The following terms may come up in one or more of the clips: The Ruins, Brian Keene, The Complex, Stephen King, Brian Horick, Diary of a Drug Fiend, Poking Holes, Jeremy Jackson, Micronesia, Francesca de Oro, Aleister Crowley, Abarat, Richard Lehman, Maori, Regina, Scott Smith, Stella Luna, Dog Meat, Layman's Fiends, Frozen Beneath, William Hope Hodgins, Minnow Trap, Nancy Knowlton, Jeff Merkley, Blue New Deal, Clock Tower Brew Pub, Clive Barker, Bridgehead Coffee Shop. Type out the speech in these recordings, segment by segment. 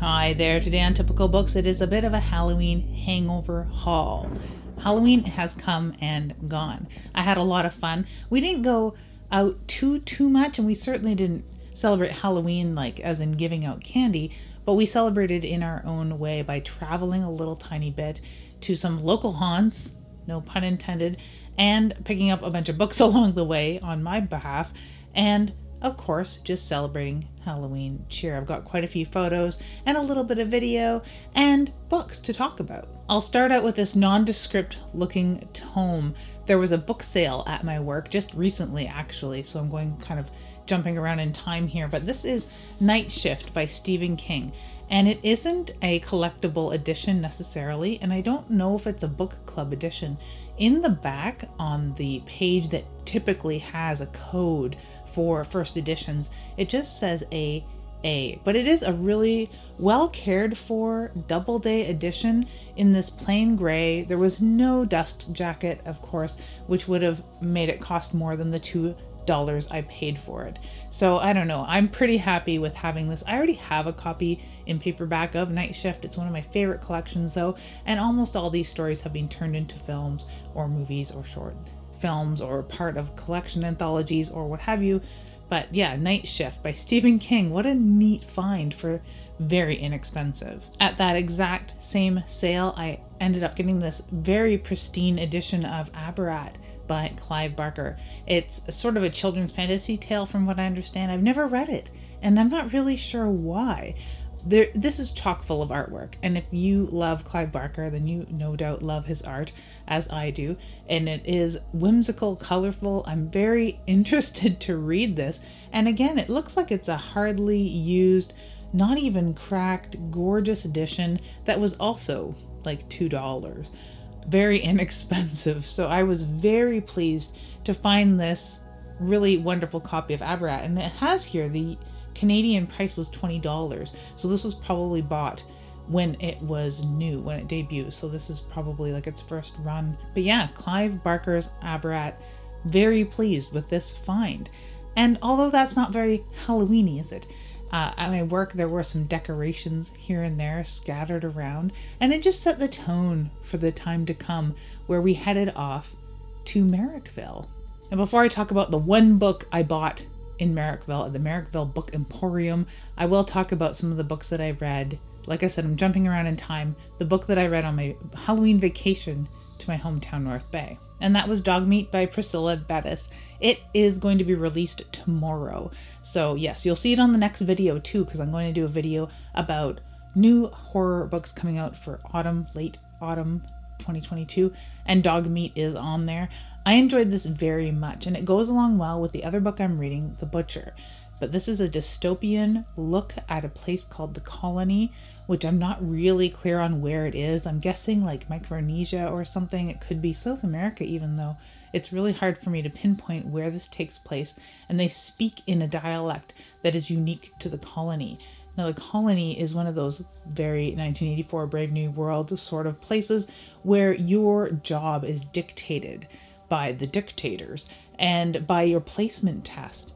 Hi there, today on Typical Books it is a bit of a Halloween hangover haul. Halloween has come and gone. I had a lot of fun. We didn't go out too much, and we certainly didn't celebrate Halloween like as in giving out candy, but we celebrated in our own way by traveling a little tiny bit to some local haunts, no pun intended, and picking up a bunch of books along the way on my behalf, and of course just celebrating Halloween cheer. I've got quite a few photos and a little bit of video and books to talk about. I'll start out with this nondescript looking tome. There was a book sale at my work just recently actually, so I'm going kind of jumping around in time here, but this is Night Shift by Stephen King, and it isn't a collectible edition necessarily, and I don't know if it's a book club edition. In the back on the page that typically has a code for first editions, it just says AA, but it is a really well cared for Doubleday edition in this plain gray. There was no dust jacket, of course, which would have made it cost more than the $2 I paid for it. So I don't know, I'm pretty happy with having this. I already have a copy in paperback of Night Shift. It's one of my favorite collections though, and almost all these stories have been turned into films or movies or short films or part of collection anthologies or what have you. But yeah, Night Shift by Stephen King. What a neat find for very inexpensive. At that exact same sale, I ended up getting this very pristine edition of Abarat by Clive Barker. It's sort of a children's fantasy tale from what I understand. I've never read it, and I'm not really sure why. This is chock full of artwork, and if you love Clive Barker, then you no doubt love his art, as I do, and it is whimsical, colorful. I'm very interested to read this, and again, it looks like it's a hardly used, not even cracked, gorgeous edition that was also like $2. Very inexpensive, so I was very pleased to find this really wonderful copy of Abarat, and it has here the Canadian price was $20, so this was probably bought when it was new, when it debuted, so this is probably like its first run. But yeah, Clive Barker's Abarat, very pleased with this find. And although that's not very Halloween-y, is it? At my work there were some decorations here and there scattered around, and it just set the tone for the time to come where we headed off to Merrickville. And before I talk about the one book I bought in Merrickville at the Merrickville Book Emporium, I will talk about some of the books that I read. Like I said, I'm jumping around in time. The book that I read on my Halloween vacation to my hometown North Bay, and that was Dog Meat by Priscilla Bettis. It is going to be released tomorrow, so yes, you'll see it on the next video too, because I'm going to do a video about new horror books coming out for autumn, late autumn 2022, and Dog Meat is on there. I enjoyed this very much, and it goes along well with the other book I'm reading, The Butcher, but this is a dystopian look at a place called The Colony, which I'm not really clear on where it is. I'm guessing like Micronesia or something. It could be South America, even though it's really hard for me to pinpoint where this takes place, and they speak in a dialect that is unique to The Colony. Now, The Colony is one of those very 1984 Brave New World sort of places where your job is dictated by the dictators and by your placement test.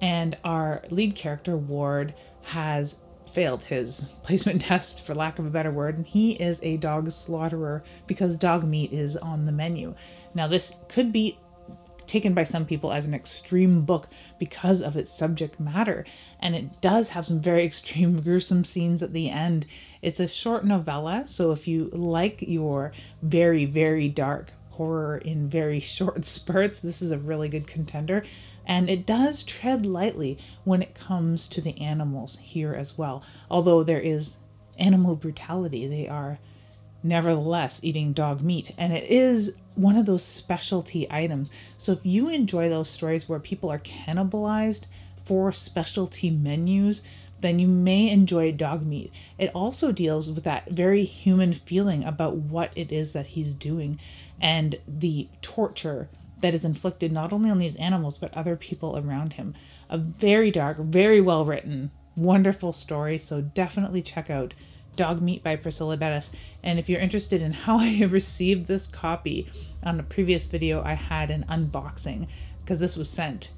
And our lead character, Ward, has failed his placement test, for lack of a better word, and he is a dog slaughterer because dog meat is on the menu. Now, this could be taken by some people as an extreme book because of its subject matter, and it does have some very extreme, gruesome scenes at the end. It's a short novella, so if you like your very, very dark horror in very short spurts, this is a really good contender, and it does tread lightly when it comes to the animals here as well. Although there is animal brutality, they are nevertheless eating dog meat, and it is one of those specialty items. So if you enjoy those stories where people are cannibalized for specialty menus, then you may enjoy Dog Meat. It also deals with that very human feeling about what it is that he's doing and the torture that is inflicted not only on these animals but other people around him. A very dark, very well written, wonderful story, so definitely check out Dog Meat by Priscilla Bettis. And if you're interested in how I received this copy, on a previous video I had an unboxing because this was sent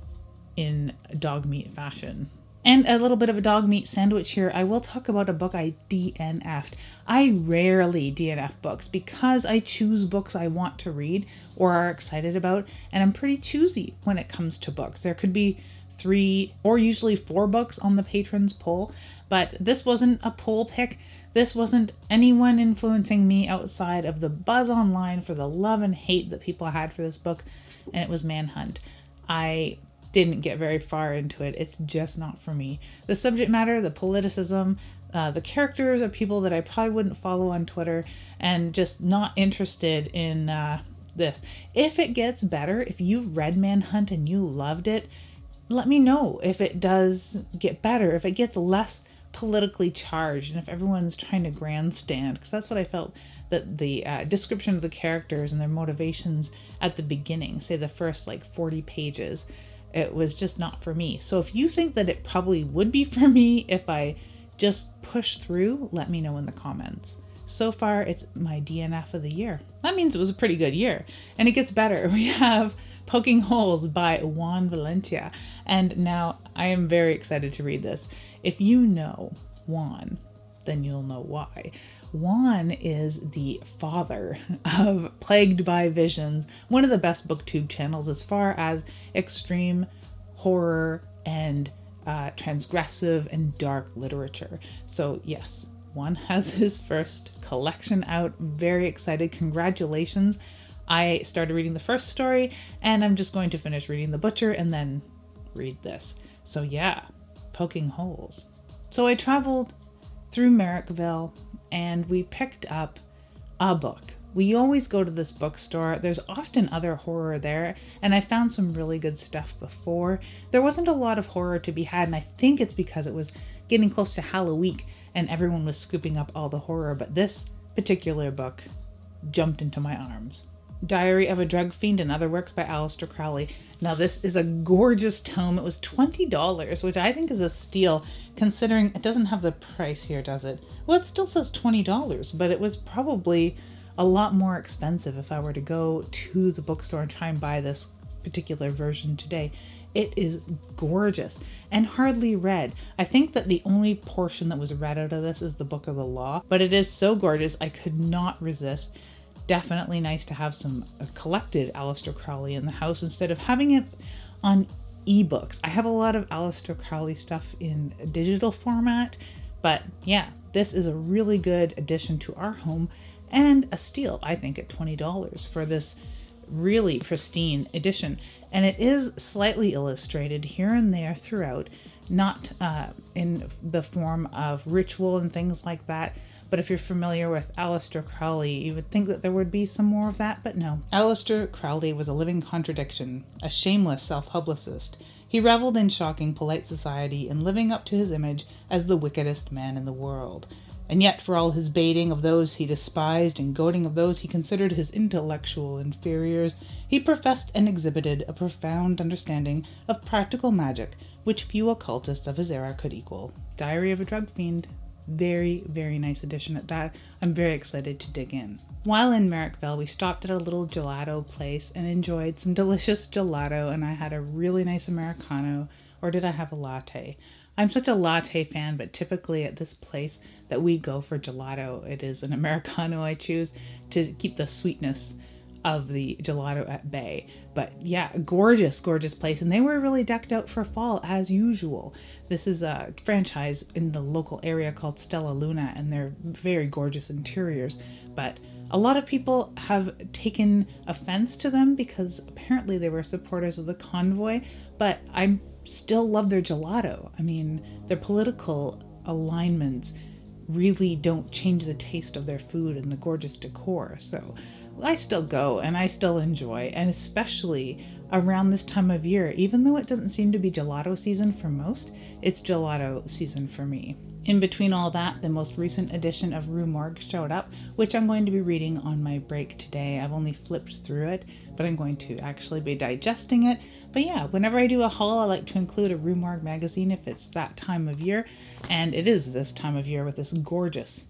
in dog meat fashion. And a little bit of a dog meat sandwich here. I will talk about a book I DNF'd. I rarely DNF books because I choose books I want to read or are excited about, and I'm pretty choosy when it comes to books. There could be 3 or usually 4 books on the patrons poll, but this wasn't a poll pick. This wasn't anyone influencing me outside of the buzz online for the love and hate that people had for this book, and it was Manhunt. I didn't get very far into it. It's just not for me. The subject matter, the politicism, the characters are people that I probably wouldn't follow on Twitter, and just not interested in this. If it gets better, if you've read Manhunt and you loved it, let me know if it does get better, if it gets less politically charged, and if everyone's trying to grandstand, because that's what I felt that the description of the characters and their motivations at the beginning, say the first like 40 pages, it was just not for me. So if you think that it probably would be for me if I just push through, let me know in the comments. So far, it's my DNF of the year. That means it was a pretty good year, and it gets better. We have Poking Holes by Juan Valentia, and now I am very excited to read this. If you know Juan, then you'll know why. Juan is the father of Plagued by Visions, one of the best booktube channels as far as extreme horror and transgressive and dark literature. So yes, Juan has his first collection out. Very excited. Congratulations. I started reading the first story, and I'm just going to finish reading The Butcher and then read this. So yeah, Poking Holes. So I traveled through Merrickville, and we picked up a book. We always go to this bookstore. There's often other horror there, and I found some really good stuff before. There wasn't a lot of horror to be had, and I think it's because it was getting close to Halloween and everyone was scooping up all the horror, but this particular book jumped into my arms. Diary of a Drug Fiend and Other Works by Aleister Crowley. Now this is a gorgeous tome. It was $20, which I think is a steal, considering it doesn't have the price here, does it? Well, it still says $20, but it was probably a lot more expensive if I were to go to the bookstore and try and buy this particular version today. It is gorgeous and hardly read. I think that the only portion that was read out of this is the Book of the Law, but it is so gorgeous I could not resist. Definitely nice to have some collected Aleister Crowley in the house instead of having it on ebooks. I have a lot of Aleister Crowley stuff in digital format, but yeah, this is a really good addition to our home and a steal, I think, at $20 for this really pristine edition. And it is slightly illustrated here and there throughout, not in the form of ritual and things like that. But if you're familiar with Aleister Crowley, you would think that there would be some more of that, but no. Aleister Crowley was a living contradiction, a shameless self-publicist. He reveled in shocking polite society and living up to his image as the wickedest man in the world. And yet, for all his baiting of those he despised and goading of those he considered his intellectual inferiors, he professed and exhibited a profound understanding of practical magic, which few occultists of his era could equal. Diary of a Drug Fiend. Very, very nice addition at that. I'm very excited to dig in. While in Merrickville, we stopped at a little gelato place and enjoyed some delicious gelato, and I had a really nice Americano, or did I have a latte? I'm such a latte fan, but typically at this place that we go for gelato, it is an Americano I choose to keep the sweetness of the gelato at bay. But yeah, gorgeous, gorgeous place. And they were really decked out for fall as usual. This is a franchise in the local area called Stella Luna, and they're very gorgeous interiors. But a lot of people have taken offense to them because apparently they were supporters of the convoy, but I still love their gelato. I mean, their political alignments really don't change the taste of their food and the gorgeous decor. So I still go and I still enjoy, and especially around this time of year, even though it doesn't seem to be gelato season for most, it's gelato season for me. In between all that, the most recent edition of Rue Morgue showed up, which I'm going to be reading on my break today. I've only flipped through it, but I'm going to actually be digesting it. But yeah, whenever I do a haul, I like to include a Rue Morgue magazine if it's that time of year, and it is this time of year with this gorgeous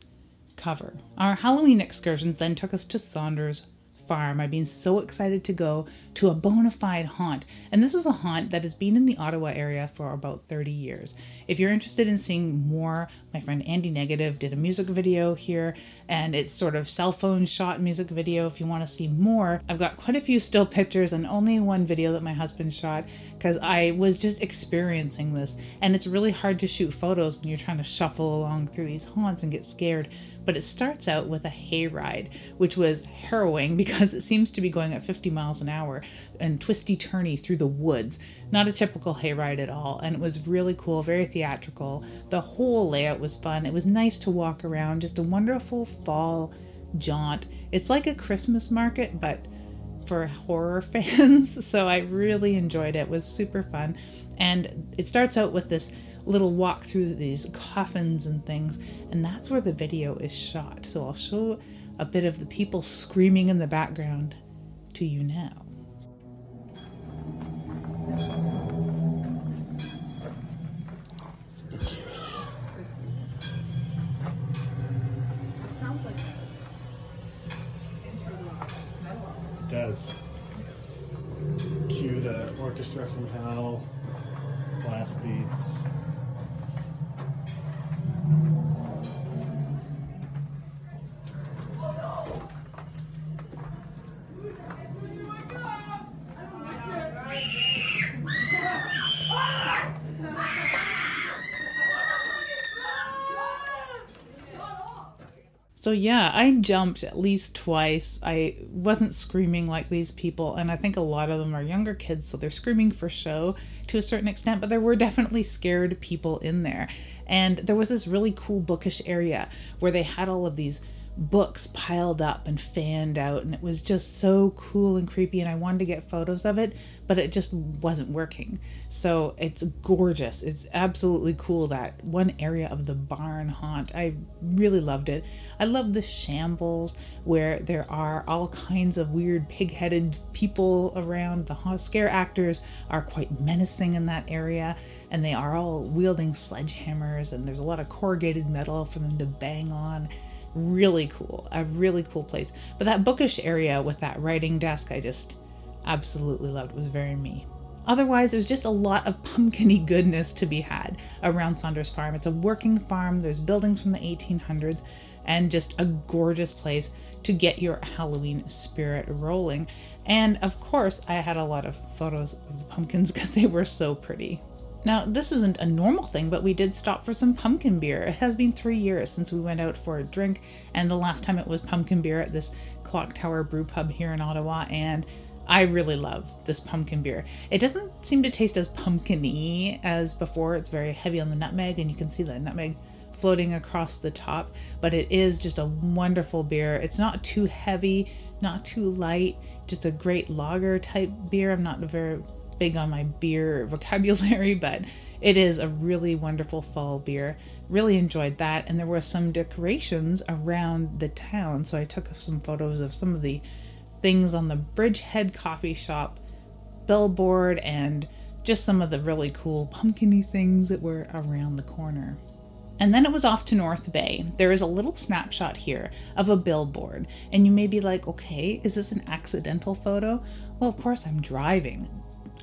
cover. Our Halloween excursions then took us to Saunders farm. I've been so excited to go to a bona fide haunt. And this is a haunt that has been in the Ottawa area for about 30 years. If you're interested in seeing more, my friend Andy Negative did a music video here, and it's sort of cell phone shot music video. If you want to see more, I've got quite a few still pictures and only one video that my husband shot because I was just experiencing this. And it's really hard to shoot photos when you're trying to shuffle along through these haunts and get scared. But it starts out with a hayride, which was harrowing because it seems to be going at 50 miles an hour and twisty-turny through the woods. Not a typical hayride at all, and it was really cool, very theatrical. The whole layout was fun. It was nice to walk around, just a wonderful fall jaunt. It's like a Christmas market, but for horror fans, so I really enjoyed it. It was super fun, and it starts out with this little walk through these coffins and things, and that's where the video is shot. So I'll show a bit of the people screaming in the background to you now. It sounds like it does. Cue the orchestra from hell, blast beats. So yeah, I jumped at least twice. I wasn't screaming like these people, and I think a lot of them are younger kids, so they're screaming for show to a certain extent, but there were definitely scared people in there. And there was this really cool bookish area where they had all of these books piled up and fanned out, and it was just so cool and creepy, and I wanted to get photos of it, but it just wasn't working. So it's gorgeous. It's absolutely cool, that one area of the barn haunt. I really loved it. I love the shambles where there are all kinds of weird pig-headed people around. The scare actors are quite menacing in that area, and they are all wielding sledgehammers, and there's a lot of corrugated metal for them to bang on. Really cool, a really cool place. But that bookish area with that writing desk, I just absolutely loved. It was very me. Otherwise, there's just a lot of pumpkin-y goodness to be had around Saunders Farm. It's a working farm, there's buildings from the 1800s, and just a gorgeous place to get your Halloween spirit rolling. And of course, I had a lot of photos of the pumpkins because they were so pretty. Now, this isn't a normal thing, but we did stop for some pumpkin beer. It has been 3 years since we went out for a drink, and the last time it was pumpkin beer at this Clock Tower Brew Pub here in Ottawa, and I really love this pumpkin beer. It doesn't seem to taste as pumpkin-y as before. It's very heavy on the nutmeg, and you can see the nutmeg floating across the top, but it is just a wonderful beer. It's not too heavy, not too light, just a great lager type beer. I'm not very big on my beer vocabulary, but it is a really wonderful fall beer. Really enjoyed that, and there were some decorations around the town, so I took some photos of some of the things on the Bridgehead Coffee Shop billboard and just some of the really cool pumpkin-y things that were around the corner. And then it was off to North Bay. There is a little snapshot here of a billboard, and you may be like, okay, is this an accidental photo? Well, of course I'm driving.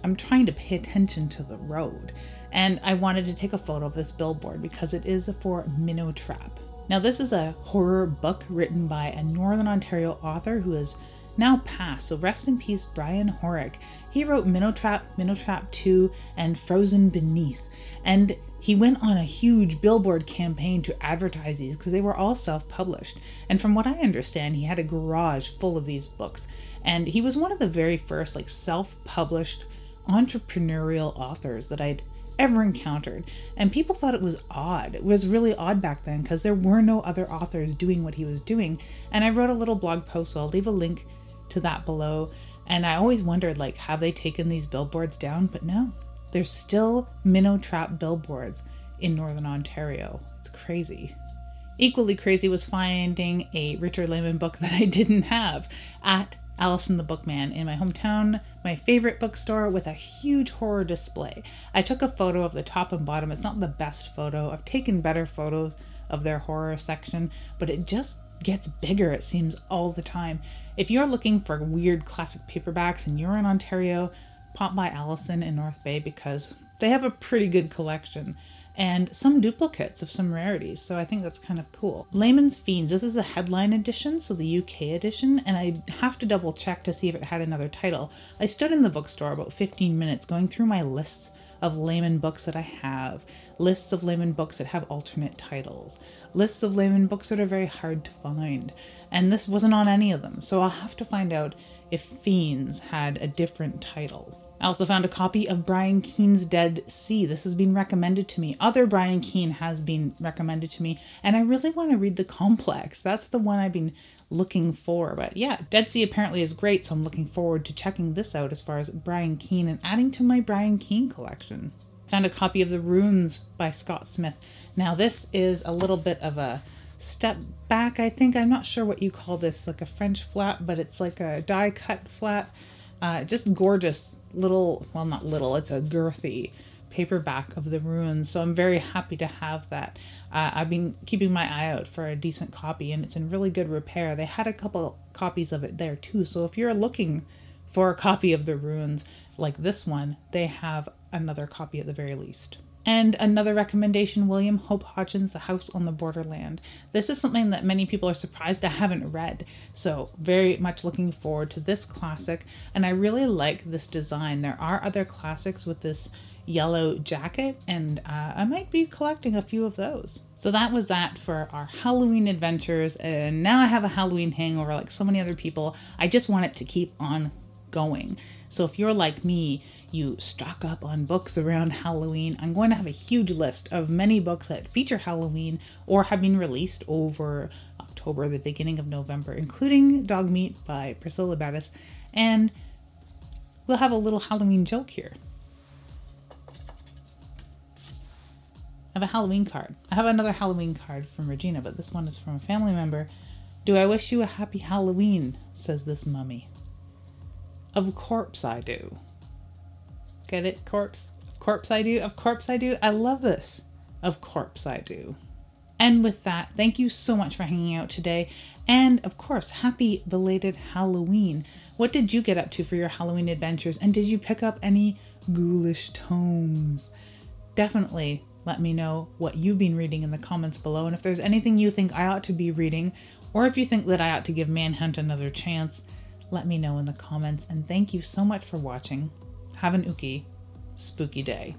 I'm trying to pay attention to the road, and I wanted to take a photo of this billboard because it is for Minnow Trap. Now, this is a horror book written by a Northern Ontario author who is now passed, so rest in peace, Brian Horick. He wrote Minnow Trap, Minnow Trap 2, and Frozen Beneath, and he went on a huge billboard campaign to advertise these because they were all self-published. And from what I understand, he had a garage full of these books, and he was one of the very first like self-published entrepreneurial authors that I'd ever encountered, and people thought it was odd. It was really odd back then because there were no other authors doing what he was doing, and I wrote a little blog post, so I'll leave a link to that below. And I always wondered, like, have they taken these billboards down? But no, there's still Minnow Trap billboards in Northern Ontario. It's crazy. Equally crazy was finding a Richard Lehman book that I didn't have at Allison the Bookman in my hometown, my favorite bookstore, with a huge horror display. I took a photo of the top and bottom. It's not the best photo. I've taken better photos of their horror section, but it just gets bigger, it seems, all the time. If you're looking for weird classic paperbacks and you're in Ontario, pop by Allison in North Bay because they have a pretty good collection and some duplicates of some rarities, so I think that's kind of cool. Layman's Fiends, this is a headline edition, so the UK edition, and I have to double check to see if it had another title. I stood in the bookstore about 15 minutes going through my lists of Lehman books that I have, lists of Lehman books that have alternate titles, lists of Lehman books that are very hard to find, and this wasn't on any of them, so I'll have to find out if Fiends had a different title. I also found a copy of Brian Keene's Dead Sea. This has been recommended to me. Other Brian Keene has been recommended to me, and I really want to read The Complex. That's the one I've been looking for, but yeah, Dead Sea apparently is great, so I'm looking forward to checking this out as far as Brian Keene and adding to my Brian Keene collection. Found a copy of The Ruins by Scott Smith. Now this is a little bit of a step back, I think. I'm not sure what you call this, like a French flat, but it's like a die cut flat. Just gorgeous little, well, not little, it's a girthy paperback of The Ruins, so I'm very happy to have that. I've been keeping my eye out for a decent copy, and it's in really good repair. They had a couple copies of it there too, so if you're looking for a copy of The Ruins like this one, they have another copy at the very least. And another recommendation, William Hope Hodgins' The House on the Borderland. This is something that many people are surprised I haven't read, so very much looking forward to this classic, and I really like this design. There are other classics with this yellow jacket, and I might be collecting a few of those. So that was that for our Halloween adventures, and now I have a Halloween hangover like so many other people. I just want it to keep on going. So if you're like me, you stock up on books around Halloween, I'm going to have a huge list of many books that feature Halloween or have been released over October, the beginning of November, including Dog Meat by Priscilla Bettis, and we'll have a little Halloween joke here. I have a Halloween card. I have another Halloween card from Regina, but this one is from a family member. "Do I wish you a happy Halloween?" says this mummy. "Of corpse I do." Get it? Corpse. Of corpse I do. Of corpse I do. I love this. Of corpse I do. And with that, thank you so much for hanging out today. And of course, happy belated Halloween. What did you get up to for your Halloween adventures? And did you pick up any ghoulish tomes? Definitely let me know what you've been reading in the comments below. And if there's anything you think I ought to be reading, or if you think that I ought to give Manhunt another chance, let me know in the comments. And thank you so much for watching. Have an ooky, spooky day.